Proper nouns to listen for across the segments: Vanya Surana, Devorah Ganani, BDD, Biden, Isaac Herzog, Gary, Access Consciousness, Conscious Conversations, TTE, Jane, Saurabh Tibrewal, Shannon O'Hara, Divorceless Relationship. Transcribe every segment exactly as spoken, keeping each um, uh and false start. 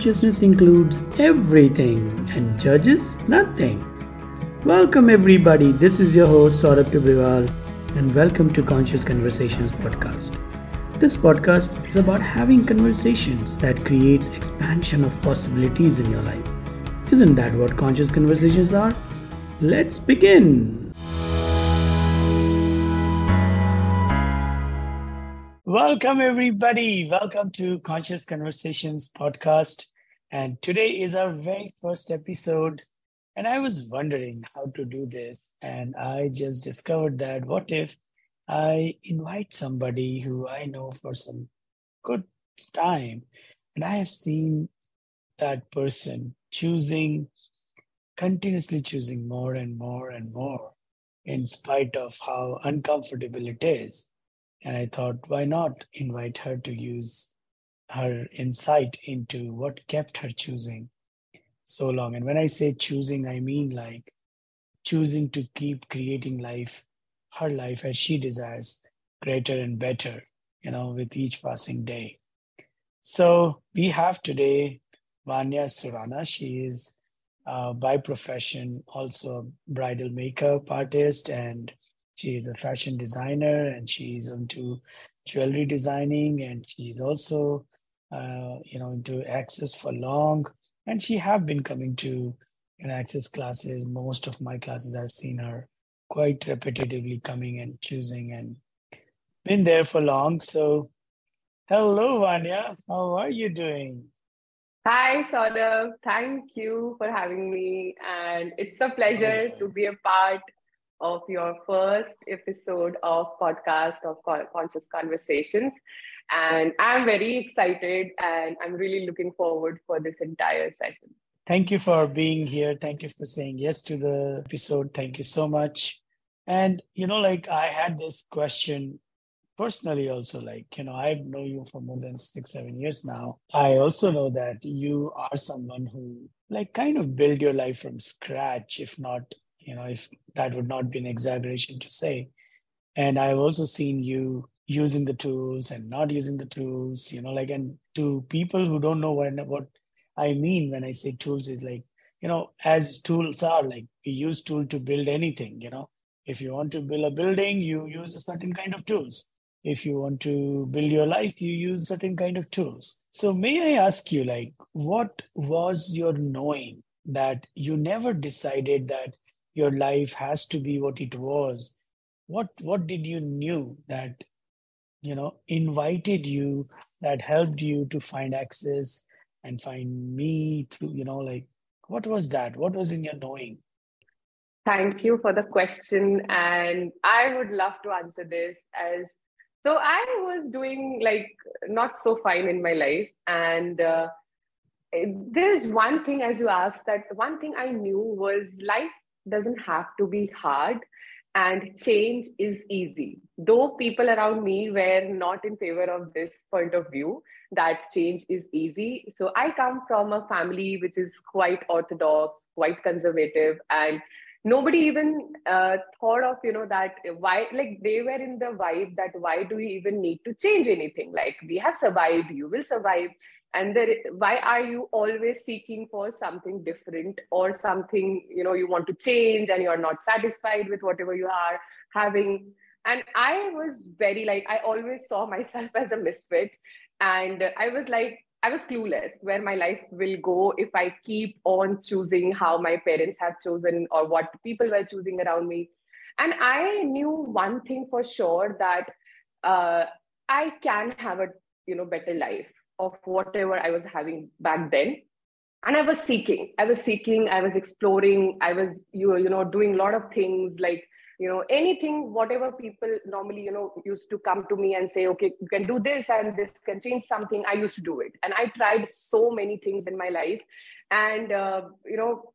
consciousness includes everything and judges nothing. Welcome everybody, this is your host Saurabh Tibrewal and welcome to Conscious Conversations podcast. This podcast is about having conversations that creates expansion of possibilities in your life. Isn't that what Conscious Conversations are? Let's begin. Welcome everybody. Welcome to Conscious Conversations podcast. And today is our very first episode. And I was wondering how to do this. And I just discovered that what if I invite somebody who I know for some good time, and I have seen that person choosing, continuously choosing more and more and more in spite of how uncomfortable it is. And I thought, why not invite her to use her insight into what kept her choosing so long. And when I say choosing, I mean like choosing to keep creating life, her life as she desires, greater and better, you know, with each passing day. So we have today Vanya Surana. She is uh, by profession also a bridal makeup artist, and she is a fashion designer, and she's into jewelry designing, and she's also, uh, you know, into Access for long. And she have been coming to you know, Access classes. Most of my classes, I've seen her quite repetitively coming and choosing and been there for long. So hello, Vanya, how are you doing? Hi, Saurabh. Thank you for having me. And it's a pleasure okay. to be a part of your first episode of podcast of Conscious Conversations. And I'm very excited and I'm really looking forward for this entire session. Thank you for being here. Thank you for saying yes to the episode. Thank you so much. And, you know, like I had this question personally also, like, you know, I know you for more than six, seven years now. I also know that you are someone who like kind of build your life from scratch, if not, you know, if that would not be an exaggeration to say. And I've also seen you using the tools and not using the tools, you know, like, and to people who don't know what, what I mean when I say tools is like, you know, as tools are like, we use tool to build anything, you know, if you want to build a building, you use a certain kind of tools. If you want to build your life, you use certain kind of tools. So may I ask you, like, what was your knowing that you never decided that your life has to be what it was? What, what did you knew that, you know, invited you, that helped you to find access and find me through, you know, like, what was that? What was in your knowing? Thank you for the question. And I would love to answer this as, so I was doing like not so fine in my life. And uh, there's one thing, as you asked, that one thing I knew was life doesn't have to be hard and change is easy. Though people around me were not in favor of this point of view, that change is easy. So I come from a family which is quite orthodox, quite conservative, and nobody even uh, thought of, you know, that why, like they were in the vibe that why do we even need to change anything? Like we have survived, you will survive. And there, why are you always seeking for something different or something, you know, you want to change and you're not satisfied with whatever you are having? And I was very like, I always saw myself as a misfit. And I was like, I was clueless where my life will go if I keep on choosing how my parents have chosen or what people were choosing around me. And I knew one thing for sure, that uh, I can have a, you know, better life of whatever I was having back then. And I was seeking, I was seeking, I was exploring, I was, you, you know, doing a lot of things like, you know, anything, whatever people normally, you know, used to come to me and say, okay, you can do this and this can change something. I used to do it. And I tried so many things in my life. And, uh, you know,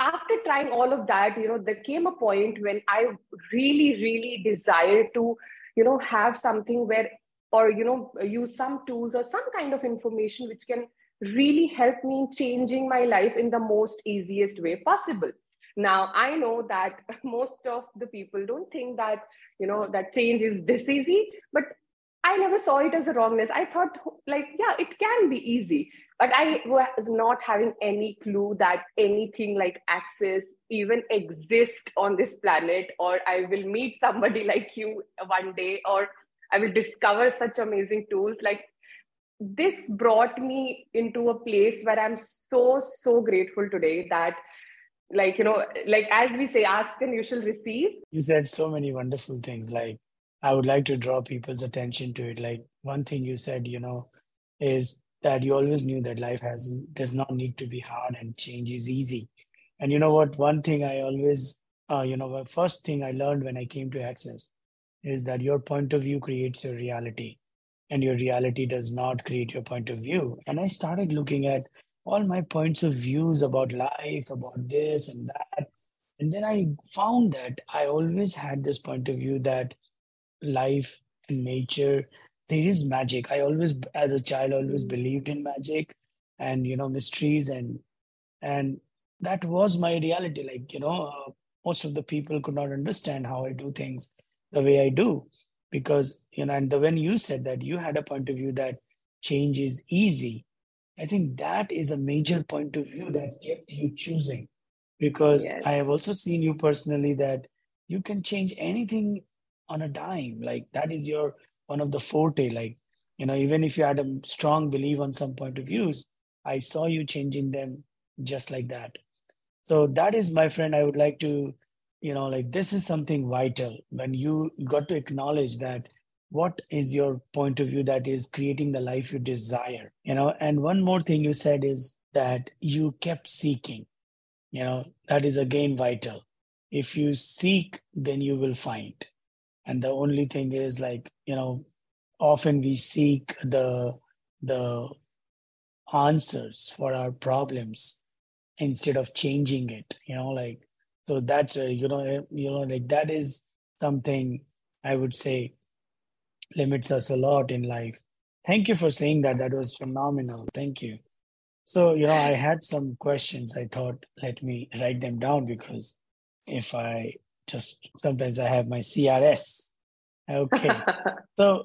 after trying all of that, you know, there came a point when I really, really desired to, you know, have something where, or, you know, use some tools or some kind of information which can really help me changing my life in the most easiest way possible. Now, I know that most of the people don't think that, you know, that change is this easy, but I never saw it as a wrongness. I thought, like, yeah, it can be easy. But I was not having any clue that anything like Access even exists on this planet, or I will meet somebody like you one day, or I will discover such amazing tools. Like, this brought me into a place where I'm so, so grateful today that, like, you know, like, as we say, ask and you shall receive. You said so many wonderful things. Like, I would like to draw people's attention to it. Like, one thing you said, you know, is that you always knew that life has does not need to be hard and change is easy. And you know what? One thing I always, uh, you know, the first thing I learned when I came to Access is that your point of view creates your reality, and your reality does not create your point of view. And I started looking at all my points of views about life, about this and that. And then I found that I always had this point of view that life and nature, there is magic. I always, as a child, always believed in magic and, you know, mysteries. And and that was my reality. Like, you know, uh, most of the people could not understand how I do things the way I do. Because, you know, and the, when you said that you had a point of view that change is easy, I think that is a major point of view that kept you choosing. Because yes, I have also seen you personally that you can change anything on a dime. Like, that is your one of the forte. Like, you know, even if you had a strong belief on some point of views, I saw you changing them just like that. So that is, my friend, I would like to, you know, like, this is something vital when you got to acknowledge that what is your point of view that is creating the life you desire, you know. And one more thing you said is that you kept seeking, you know, that is again vital. If you seek, then you will find. And the only thing is, like, you know, often we seek the, the answers for our problems instead of changing it, you know, like, so that's, a, you know, you know, like, that is something I would say limits us a lot in life. Thank you for saying that. That was phenomenal. Thank you. So, you know, I had some questions. I thought, let me write them down, because if I just, sometimes I have my C R S. Okay. So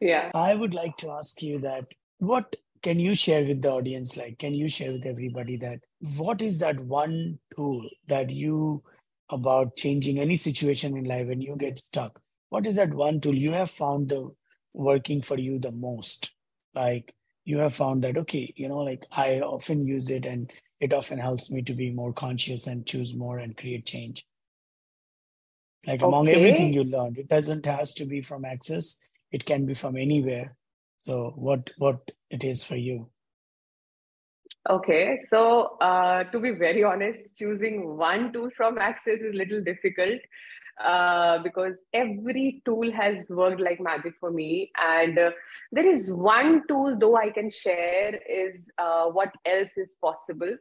yeah, I would like to ask you that, what can you share with the audience? Like, can you share with everybody that what is that one tool that you, about changing any situation in life when you get stuck, what is that one tool you have found the working for you the most? Like, you have found that, okay, you know, like, I often use it and it often helps me to be more conscious and choose more and create change. Like, among okay. everything you learned, it doesn't have to be from Access. It can be from anywhere. So what, what it is for you? Okay. So uh, to be very honest, choosing one tool from Access is a little difficult uh, because every tool has worked like magic for me. And uh, there is one tool, though, I can share is uh, what else is possible.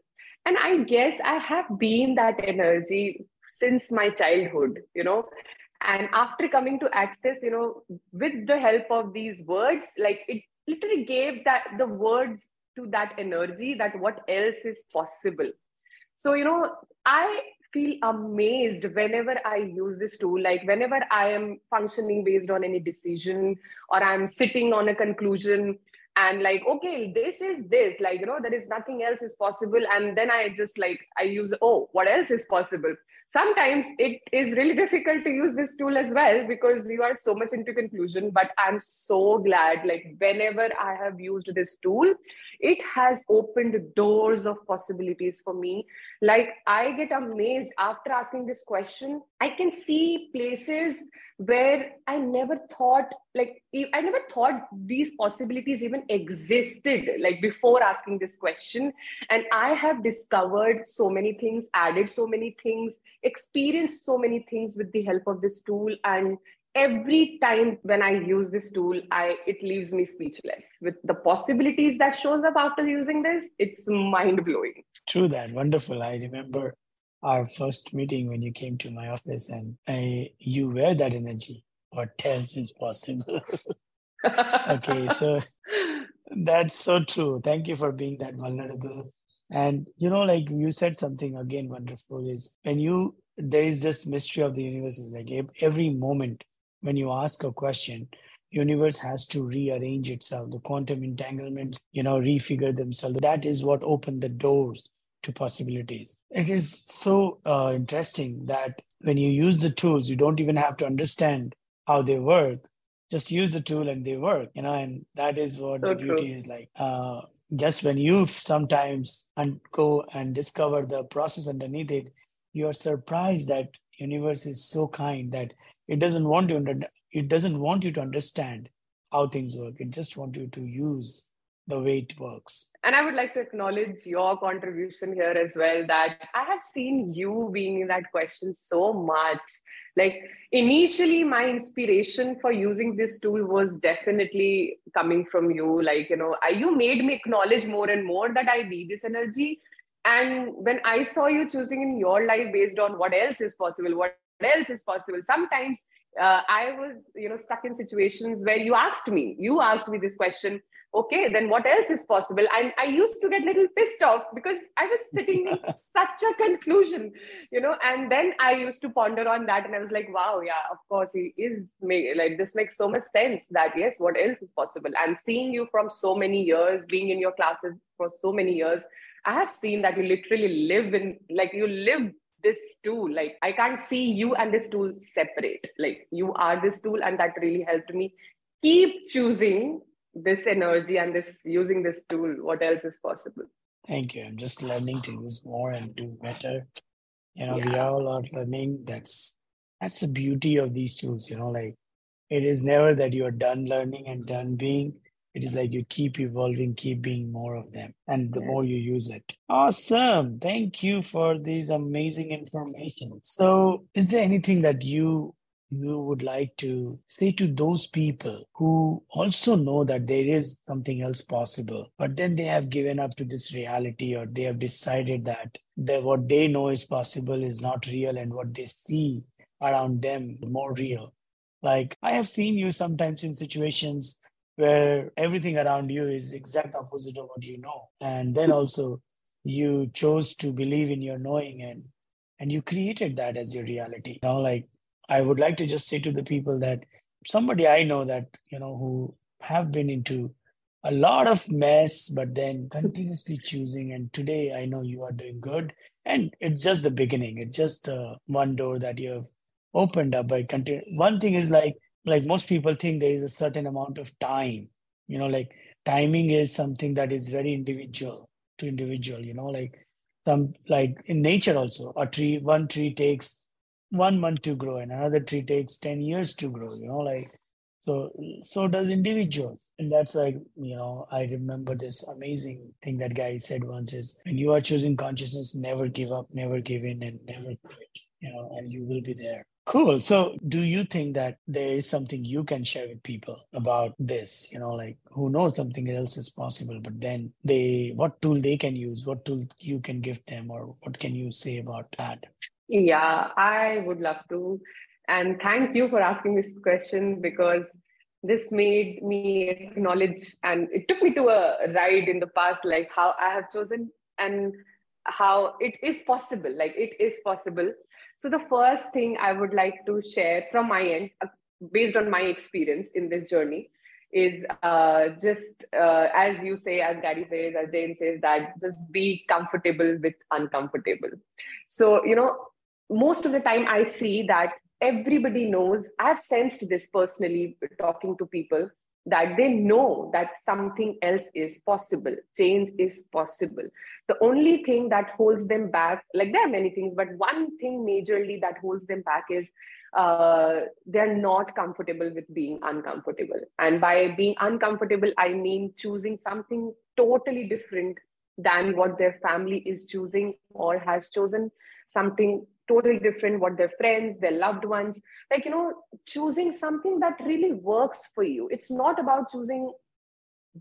And I guess I have been that energy since my childhood, you know, and after coming to Access, you know, with the help of these words, like, it literally gave that the words to that energy that what else is possible. So, you know, I feel amazed whenever I use this tool, like whenever I am functioning based on any decision or I'm sitting on a conclusion and like, okay, this is this, like, you know, there is nothing else is possible. And then I just like, I use, oh, what else is possible? Sometimes it is really difficult to use this tool as well, because you are so much into conclusion, but I'm so glad, like, whenever I have used this tool, it has opened doors of possibilities for me. Like, I get amazed after asking this question. I can see places where I never thought, like, I never thought these possibilities even existed, like, before asking this question. And I have discovered so many things, added so many things, experienced so many things with the help of this tool. And every time when I use this tool, I it leaves me speechless with the possibilities that shows up after using this. It's mind-blowing. True that. Wonderful. I remember our first meeting when you came to my office and I, you were that energy. What else is possible? Okay, so that's so true. Thank you for being that vulnerable. And, you know, like you said something again, wonderful is when you, there is this mystery of the universe is like every moment when you ask a question, universe has to rearrange itself. The quantum entanglements, you know, refigure themselves. That is what opened the doors to possibilities. It is so uh, interesting that when you use the tools, you don't even have to understand how they work. Just use the tool and they work, you know, and that is what so the true. Beauty is like. Uh, just when you sometimes un- go and discover the process underneath it, you're surprised that universe is so kind that it doesn't want to under- it doesn't want you to understand how things work. It just wants you to use the way it works. And I would like to acknowledge your contribution here as well, that I have seen you being in that question so much. Like initially my inspiration for using this tool was definitely coming from you. Like, you know, I, you made me acknowledge more and more that I need this energy. And when I saw you choosing in your life based on what else is possible, what else is possible, sometimes uh, I was, you know, stuck in situations where you asked me, you asked me this question, okay, then what else is possible? And I used to get a little pissed off because I was sitting in such a conclusion, you know, and then I used to ponder on that and I was like, wow, yeah, of course, he is like, this makes so much sense that yes, what else is possible? And seeing you from so many years, being in your classes for so many years, I have seen that you literally live in, like you live this tool. Like I can't see you and this tool separate. Like you are this tool, and that really helped me keep choosing this energy and this using this tool. What else is possible? Thank you. I'm just learning to use more and do better. You know, yeah. We all are learning. That's that's the beauty of these tools. You know, like it is never that you are done learning and done being. It is like you keep evolving, keep being more of them, and the more you use it. Awesome. Thank you for these amazing information. So is there anything that you, you would like to say to those people who also know that there is something else possible, but then they have given up to this reality, or they have decided that the, what they know is possible is not real and what they see around them is more real? Like I have seen you sometimes in situations where everything around you is exact opposite of what you know. And then also you chose to believe in your knowing and and you created that as your reality. You know, like I would like to just say to the people that somebody I know that, you know, who have been into a lot of mess, but then continuously choosing. And today I know you are doing good. And it's just the beginning. It's just the one door that you have opened up by continuing. One thing is like, Like most people think there is a certain amount of time, you know, like timing is something that is very individual to individual, you know, like some, like in nature also, a tree, one tree takes one month to grow and another tree takes ten years to grow, you know, like, so, so does individuals. And that's like, you know, I remember this amazing thing that Gary said once is when you are choosing consciousness, never give up, never give in and never quit, you know, and you will be there. Cool. So do you think that there is something you can share with people about this, you know, like who knows something else is possible, but then they, what tool they can use, what tool you can give them, or what can you say about that? Yeah, I would love to. And thank you for asking this question, because this made me acknowledge, and it took me to a ride in the past, like how I have chosen and how it is possible, like it is possible. So the first thing I would like to share from my end, based on my experience in this journey, is uh, just uh, as you say, as Gary says, as Jane says, that just be comfortable with uncomfortable. So, you know, most of the time I see that everybody knows, I've sensed this personally talking to people, that they know that something else is possible, change is possible. The only thing that holds them back, like there are many things, but one thing majorly that holds them back is uh, they're not comfortable with being uncomfortable. And by being uncomfortable, I mean choosing something totally different than what their family is choosing or has chosen, something totally different what their friends, their loved ones, like, you know, choosing something that really works for you. It's not about choosing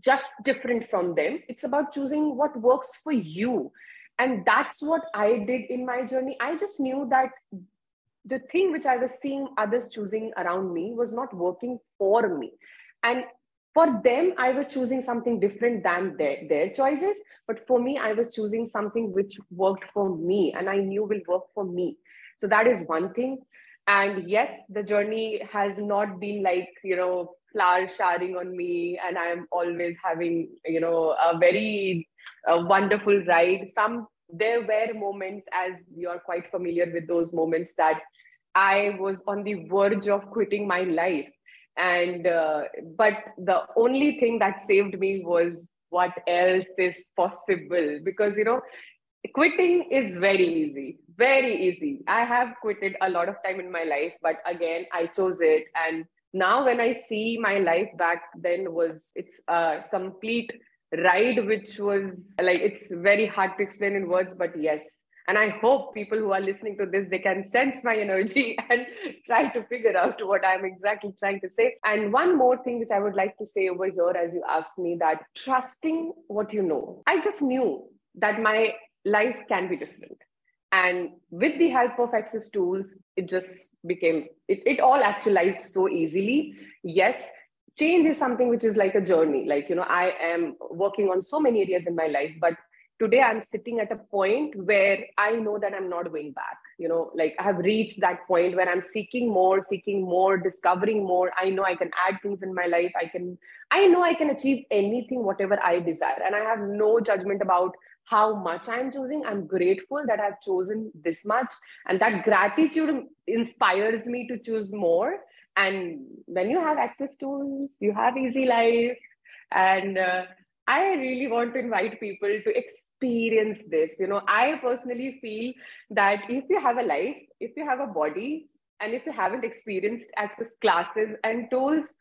just different from them. It's about choosing what works for you. And that's what I did in my journey. I just knew that the thing which I was seeing others choosing around me was not working for me. And for them, I was choosing something different than their, their choices. But for me, I was choosing something which worked for me and I knew will work for me. So that is one thing. And yes, the journey has not been like, you know, flowers showering on me, and I am always having, you know, a very uh, wonderful ride. Some, there were moments, as you're quite familiar with those moments, that I was on the verge of quitting my life. And, uh, but the only thing that saved me was what else is possible, because, you know, quitting is very easy, very easy. I have quitted a lot of time in my life, but again, I chose it. And now when I see my life back then, was it's a complete ride, which was like, it's very hard to explain in words, but yes. And I hope people who are listening to this, they can sense my energy and try to figure out what I'm exactly trying to say. And one more thing which I would like to say over here, as you asked me, that trusting what you know. I just knew that my life can be different. And with the help of Access tools, it just became, it, it all actualized so easily. Yes, change is something which is like a journey. Like, you know, I am working on so many areas in my life, but today I'm sitting at a point where I know that I'm not going back. You know, like I have reached that point where I'm seeking more, seeking more, discovering more. I know I can add things in my life. I can, I know I can achieve anything, whatever I desire. And I have no judgment about how much I'm choosing. I'm grateful that I've chosen this much. And that gratitude inspires me to choose more. And when you have access tools, you have easy life. And uh, I really want to invite people to experience this. You know, I personally feel that if you have a life, if you have a body, and if you haven't experienced access classes and tools,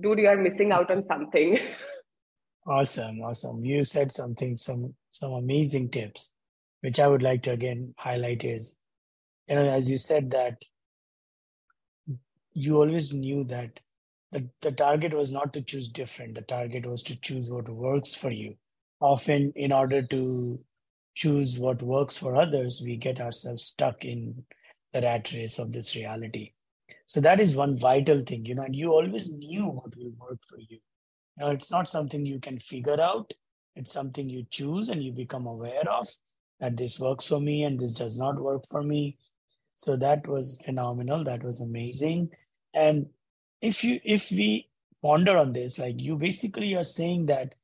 dude, you are missing out on something. Awesome. Awesome. You said something, some, some amazing tips, which I would like to again highlight is, you know, as you said that you always knew that the, the target was not to choose different. The target was to choose what works for you. Often in order to choose what works for others, we get ourselves stuck in the rat race of this reality. So that is one vital thing, you know, and you always knew what will work for you. Now, it's not something you can figure out. It's something you choose and you become aware of that this works for me and this does not work for me. So that was phenomenal. That was amazing. And if you, if we ponder on this, like you basically are saying that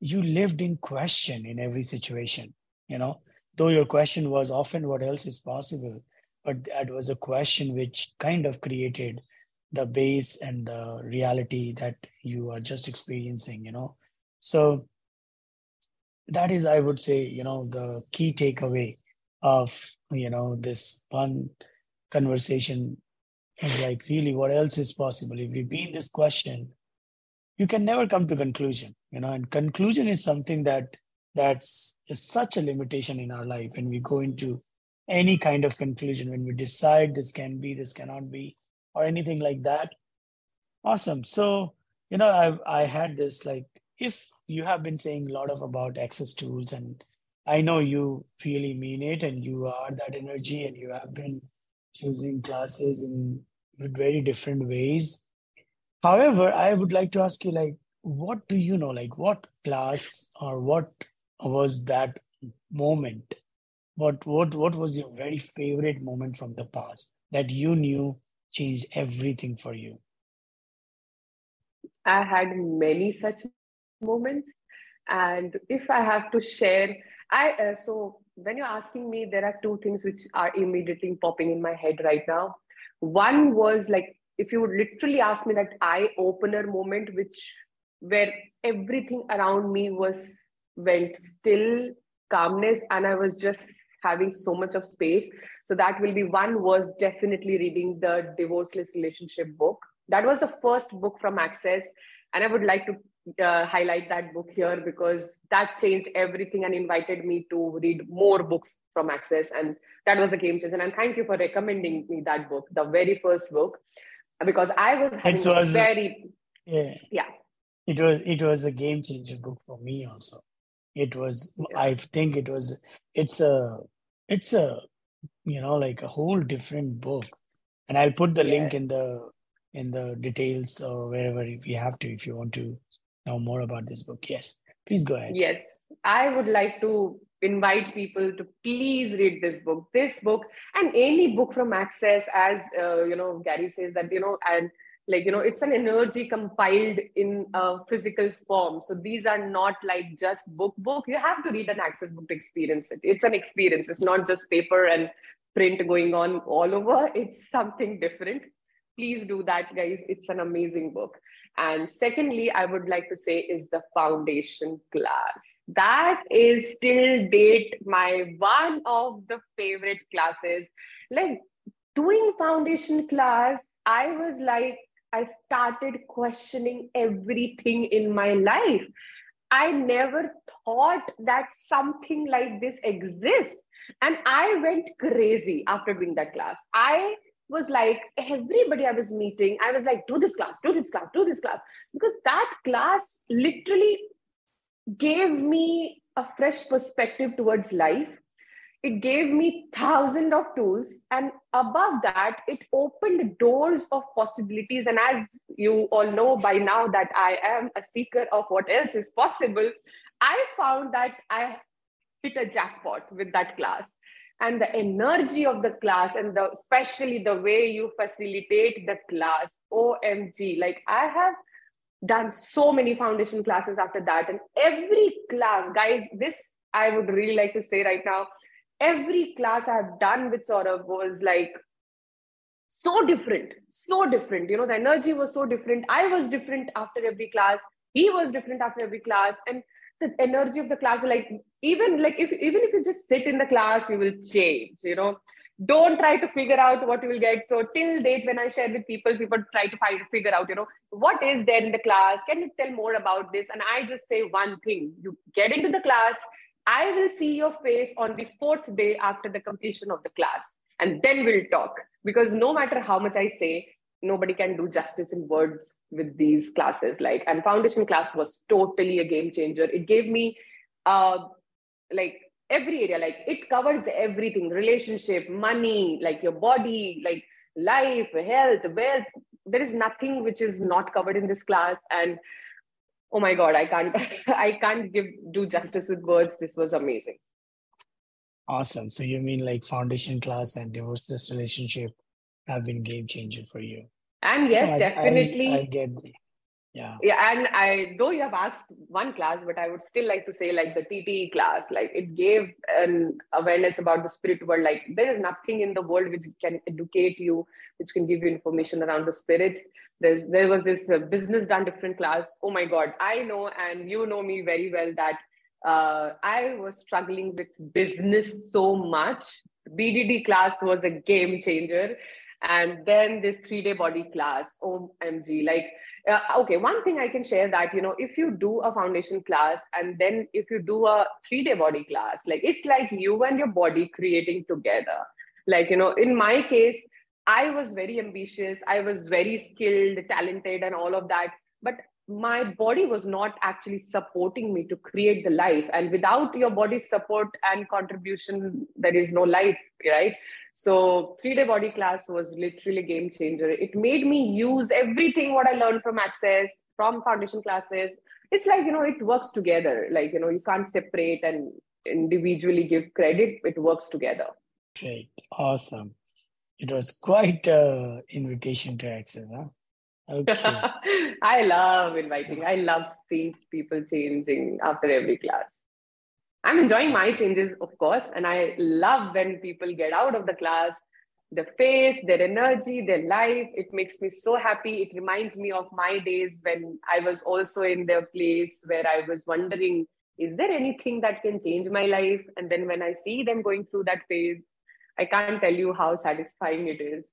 you lived in question in every situation, you know, though your question was often what else is possible, but that was a question which kind of created the base and the reality that you are just experiencing, you know. So that is, I would say, you know, the key takeaway of, you know, this fun conversation is like, really, what else is possible? If you be in this question, you can never come to conclusion, you know, and conclusion is something that that's is such a limitation in our life. And we go into any kind of conclusion when we decide this can be, this cannot be, or anything like that. Awesome. So, you know, I I had this, like, if you have been saying a lot of about access tools, and I know you really mean it, and you are that energy, and you have been choosing classes in very different ways. However, I would like to ask you, like, what do you know? Like, what class or what was that moment? What what what was your very favorite moment from the past that you knew changed everything for you? I had many such moments, and if I have to share, I uh, so when you're asking me, there are two things which are immediately popping in my head right now. One was, like, if you would literally ask me that eye opener moment, which where everything around me was went still, calmness, and I was just having so much of space. So that will be one, was definitely reading the Divorceless Relationship book. That was the first book from Access. And I would like to uh, highlight that book here, because that changed everything and invited me to read more books from Access. And that was a game changer. And thank you for recommending me that book, the very first book, because I was having so a was, very... Yeah. yeah. It was, it was a game changer book for me also. It was, yeah. I think it was, it's a, it's a, you know, like a whole different book. And I'll put the yeah. link in the, in the details or wherever, if you have to, if you want to know more about this book. Yes, please go ahead. Yes, I would like to invite people to please read this book, this book, and any book from Access, as uh, you know, Gary says that, you know, and like, you know, it's an energy compiled in a physical form. So these are not like just book, book. You have to read an Access book to experience it. It's an experience. It's not just paper and print going on all over. It's something different. Please do that, guys. It's an amazing book. And secondly, I would like to say is the foundation class. That is till date my one of the favorite classes. Like doing foundation class, I was like, I started questioning everything in my life. I never thought that something like this exists. And I went crazy after doing that class. I was like, everybody I was meeting, I was like, do this class, do this class, do this class. Because that class literally gave me a fresh perspective towards life. It gave me thousands of tools, and above that, it opened doors of possibilities. And as you all know by now that I am a seeker of what else is possible, I found that I hit a jackpot with that class. And the energy of the class, and the, especially the way you facilitate the class, O M G, like I have done so many foundation classes after that. And every class, guys, this I would really like to say right now, every class I've done with Saurabh was like so different, so different. You know, the energy was so different. I was different after every class. He was different after every class. And the energy of the class, like even like if even if you just sit in the class, you will change, you know. Don't try to figure out what you will get. So till date, when I share with people, people try to find, figure out, you know, what is there in the class? Can you tell more about this? And I just say one thing, you get into the class, I will see your face on the fourth day after the completion of the class. And then we'll talk, because no matter how much I say, nobody can do justice in words with these classes. Like, and foundation class was totally a game changer. It gave me uh, like every area, like it covers everything, relationship, money, like your body, like life, health, wealth. There is nothing which is not covered in this class. And oh my God, I can't, I can't give, do justice with words. This was amazing. Awesome. So you mean like foundation class and divorceless relationship have been game changer for you? And yes, so I, definitely. I, I get, yeah. Yeah, and I, though you have asked one class, but I would still like to say like the T T E class, like it gave an awareness about the spirit world. Like there is nothing in the world which can educate you, which can give you information around the spirits. There's, there was this uh, business done different class. Oh my God, I know, and you know me very well that uh, I was struggling with business so much. B D D class was a game changer. And then this three-day body class, O M G, like, uh, okay, one thing I can share that, you know, if you do a foundation class and then if you do a three-day body class, like, it's like you and your body creating together. Like, you know, in my case, I was very ambitious. I was very skilled, talented and all of that. But my body was not actually supporting me to create the life. And without your body's support and contribution, there is no life, right? So three-day body class was literally a game changer. It made me use everything what I learned from Access, from foundation classes. It's like, you know, it works together. Like, you know, you can't separate and individually give credit. It works together. Great. Awesome. It was quite an invitation to Access, huh? Okay. I love inviting. I love seeing people changing after every class. I'm enjoying my changes, of course. And I love when people get out of the class, the face, their energy, their life. It makes me so happy. It reminds me of my days when I was also in their place where I was wondering, is there anything that can change my life? And then when I see them going through that phase, I can't tell you how satisfying it is.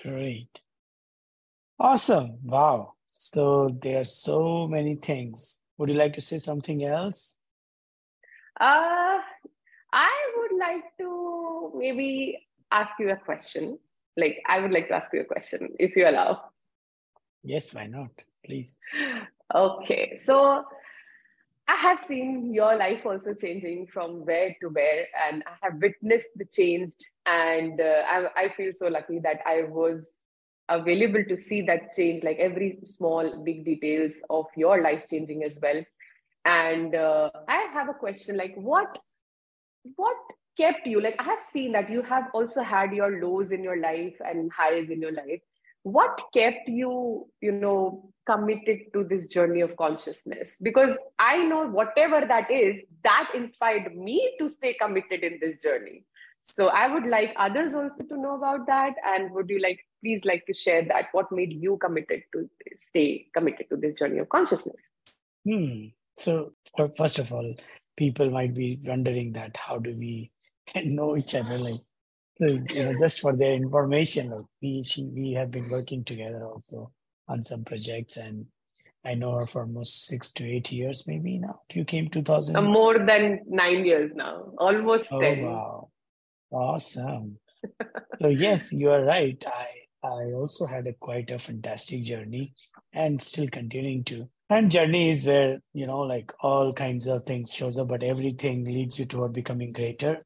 Great. Awesome. Wow. So there are so many things. Would you like to say something else? Uh, I would like to maybe ask you a question. Like, I would like to ask you a question, if you allow. Yes, why not? Please. Okay. So I have seen your life also changing from where to where, and I have witnessed the change. And uh, I, I feel so lucky that I was available to see that change, like every small, big details of your life changing as well. And uh, I have a question, like what, what kept you, like I have seen that you have also had your lows in your life and highs in your life. What kept you, you know, committed to this journey of consciousness? Because I know whatever that is, that inspired me to stay committed in this journey. So I would like others also to know about that. And would you like, please like to share that? What made you committed to stay committed to this journey of consciousness? Hmm. So first of all, people might be wondering that how do we know each other? Like, so, you know, just for their information, like we she, we have been working together also on some projects, and I know her for almost six to eight years, maybe now. You came two thousand. Uh, more than nine years now, almost oh, ten. Wow, awesome. So yes, you are right. I I also had a quite a fantastic journey, and still continuing to. And journey is where, you know, like all kinds of things shows up, but everything leads you toward becoming greater.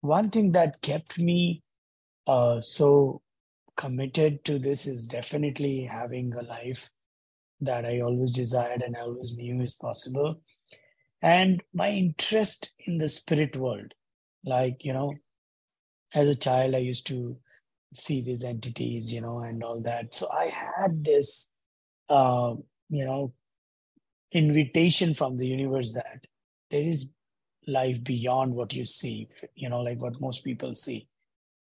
One thing that kept me uh, so committed to this is definitely having a life that I always desired and I always knew is possible. And my interest in the spirit world, like, you know, as a child, I used to see these entities, you know, and all that. So I had this, uh, you know, invitation from the universe that there is life beyond what you see, you know, like what most people see.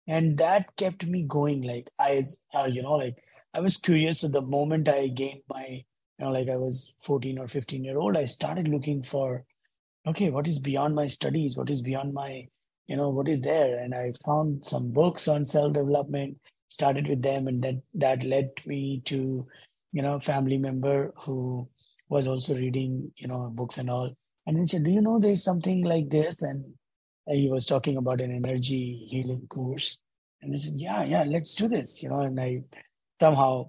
And that kept me going. Like I, uh, you know, like I was curious. So the moment I gained my, you know, like I was fourteen or fifteen year old, I started looking for, okay, what is beyond my studies? What is beyond my, you know, what is there? And I found some books on self-development, started with them. And that, that led me to, you know, family member who was also reading, you know, books and all. And then said, do you know there's something like this? And he was talking about an energy healing course. And I said, yeah, yeah, let's do this. You know, and I somehow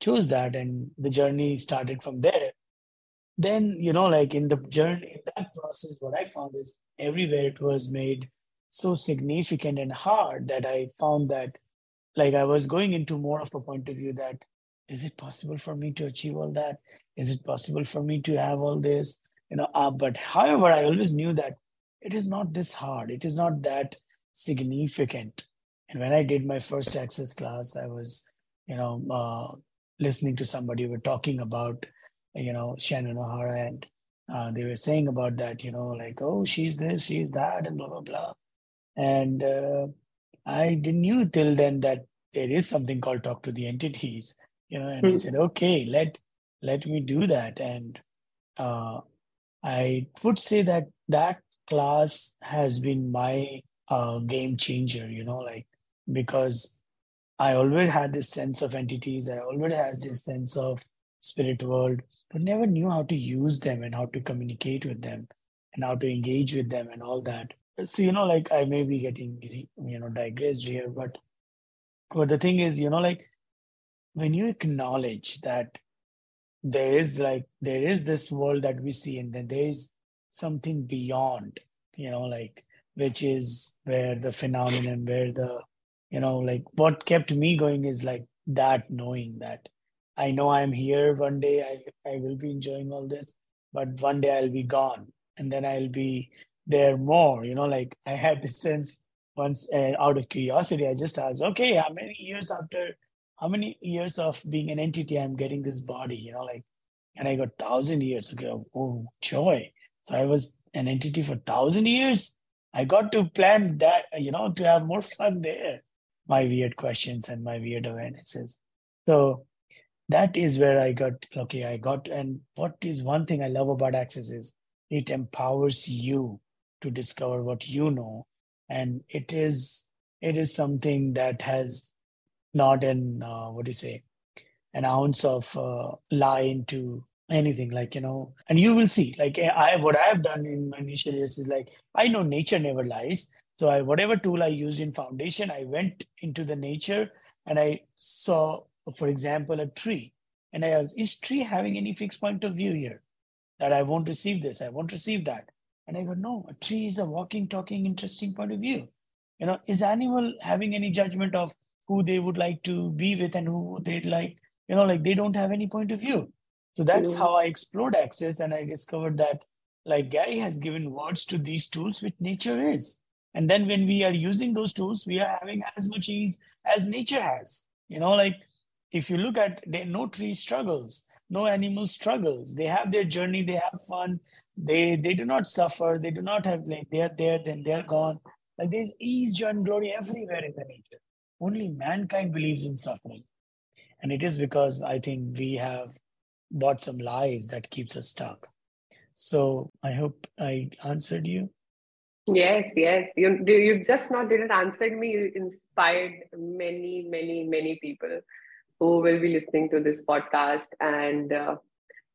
chose that. And the journey started from there. Then, you know, like in the journey, in that process, what I found is everywhere it was made so significant and hard that I found that, like, I was going into more of a point of view that, is it possible for me to achieve all that? Is it possible for me to have all this? You know, uh, but however, I always knew that it is not this hard. It is not that significant. And when I did my first Access class, I was, you know, uh, listening to somebody who were talking about, you know, Shannon O'Hara, and uh, they were saying about that, you know, like, oh, she's this, she's that, and blah, blah, blah. And uh, I didn't knew till then that there is something called talk to the entities, you know, and mm-hmm. I said, okay, let, let me do that. And uh, I would say that that class has been my uh, game changer, you know, like, because I always had this sense of entities. I always had this sense of spirit world, but never knew how to use them and how to communicate with them and how to engage with them and all that. So, you know, like I may be getting, you know, digressed here, but, but the thing is, you know, like when you acknowledge that there is like, there is this world that we see, and then there is something beyond, you know, like, which is where the phenomenon, where the, you know, like what kept me going is like that, knowing that I know I'm here one day, I, I will be enjoying all this, but one day I'll be gone and then I'll be there more, you know, like I had this sense once uh, out of curiosity, I just asked, okay, how many years after How many years of being an entity I'm getting this body, you know, like, and I got thousand years. Okay, oh, joy. So I was an entity for thousand years. I got to plan that, you know, to have more fun there. My weird questions and my weird awarenesses. So that is where I got, okay, I got, and what is one thing I love about Access is it empowers you to discover what you know. And it is, it is something that has not an, uh, what do you say, an ounce of uh, lie into anything, like, you know, and you will see, like I, what I have done in my initial years is like, I know nature never lies. So I, whatever tool I used in foundation, I went into the nature and I saw, for example, a tree, and I asked, is tree having any fixed point of view here that I won't receive this, I won't receive that. And I go, no, a tree is a walking, talking, interesting point of view. You know, is animal having any judgment of who they would like to be with and who they'd like, you know, like they don't have any point of view. So that's how I explored access, and I discovered that, like, Gary has given words to these tools which nature is. And then when we are using those tools, we are having as much ease as nature has. You know, like, if you look at, there, no tree struggles, no animal struggles. They have their journey, they have fun, they they do not suffer, they do not have, like, they are there, then they are gone. Like, there's ease, joy, and glory everywhere in the nature. Only mankind believes in suffering. And it is because I think we have bought some lies that keeps us stuck. So I hope I answered you. Yes, yes. You you just not didn't answer me. You inspired many, many, many people who will be listening to this podcast. And uh,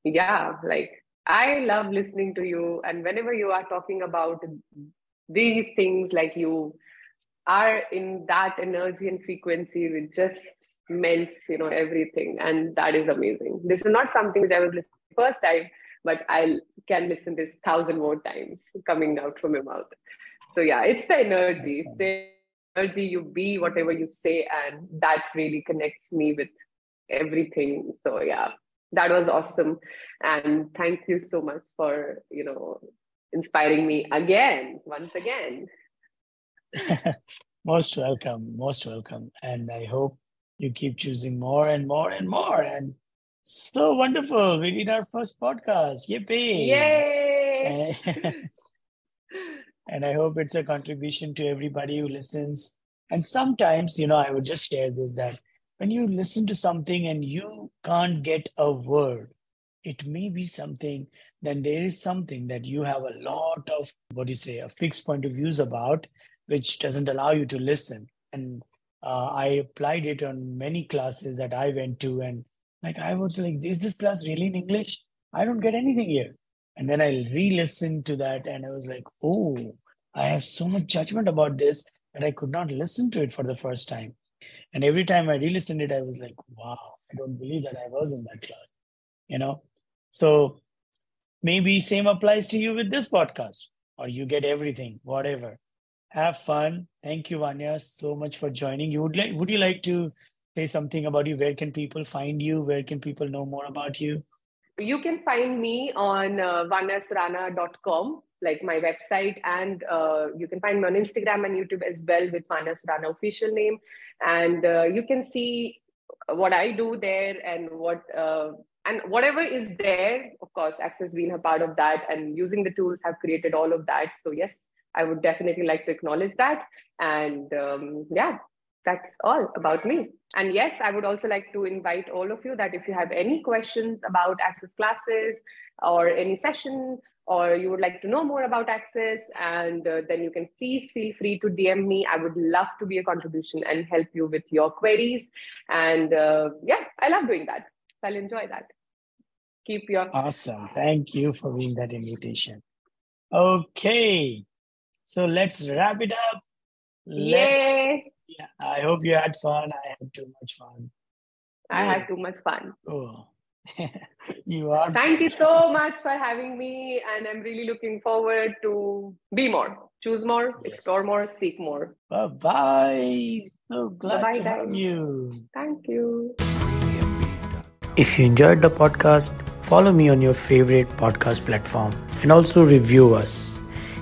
yeah, like, I love listening to you. And whenever you are talking about these things, like, you are in that energy and frequency which just melts, you know, everything. And that is amazing. This is not something which I was listening to the first time, but I can listen this thousand more times coming out from your mouth. So yeah, it's the energy. Awesome. It's the energy you be, whatever you say, and that really connects me with everything. So yeah, that was awesome. And thank you so much for, you know, inspiring me again, once again. Most welcome, most welcome. And I hope you keep choosing more and more and more. And so wonderful. We did our first podcast. Yippee. Yay. And, and I hope it's a contribution to everybody who listens. And sometimes, you know, I would just share this, that when you listen to something and you can't get a word, it may be something, then there is something that you have a lot of, what do you say, a fixed point of views about, which doesn't allow you to listen. And uh, I applied it on many classes that I went to, and like, I was like, is this class really in English? I don't get anything here. And then I re-listened to that and I was like, oh, I have so much judgment about this that I could not listen to it for the first time. And every time I re-listened it, I was like, wow, I don't believe that I was in that class, you know? So maybe same applies to you with this podcast, or you get everything, whatever. Have fun. Thank you, Vanya, so much for joining. You would like, would you like to say something about you? Where can people find you? Where can people know more about you? You can find me on uh, vana surana dot com, like my website. And uh, you can find me on Instagram and YouTube as well with Vanya Surana official name. And uh, you can see what I do there and what uh, and whatever is there. Of course, Access being a part of that and using the tools have created all of that. So yes, I would definitely like to acknowledge that. And um, yeah. That's all about me. And yes, I would also like to invite all of you that if you have any questions about Access classes or any session, or you would like to know more about Access, and uh, then you can please feel free to D M me. I would love to be a contribution and help you with your queries. And uh, yeah, I love doing that. So I'll enjoy that. Keep your... Awesome. Thank you for being that invitation. Okay. So let's wrap it up. Let's... Yay. Yeah, I hope you had fun. I had too much fun. I yeah. had too much fun. Oh, you are. Thank you so much for having me. And I'm really looking forward to be more, choose more, yes. explore more, seek more. Bye-bye. So glad Bye-bye, to guys. Have you. Thank you. If you enjoyed the podcast, follow me on your favorite podcast platform and also review us.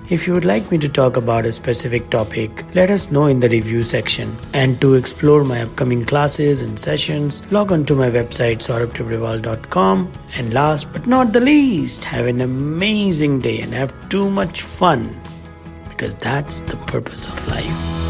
If you would like me to talk about a specific topic, let us know in the review section. And to explore my upcoming classes and sessions, log on to my website Saurabh Tibrewal dot com. And last but not the least, have an amazing day and have too much fun, because that's the purpose of life.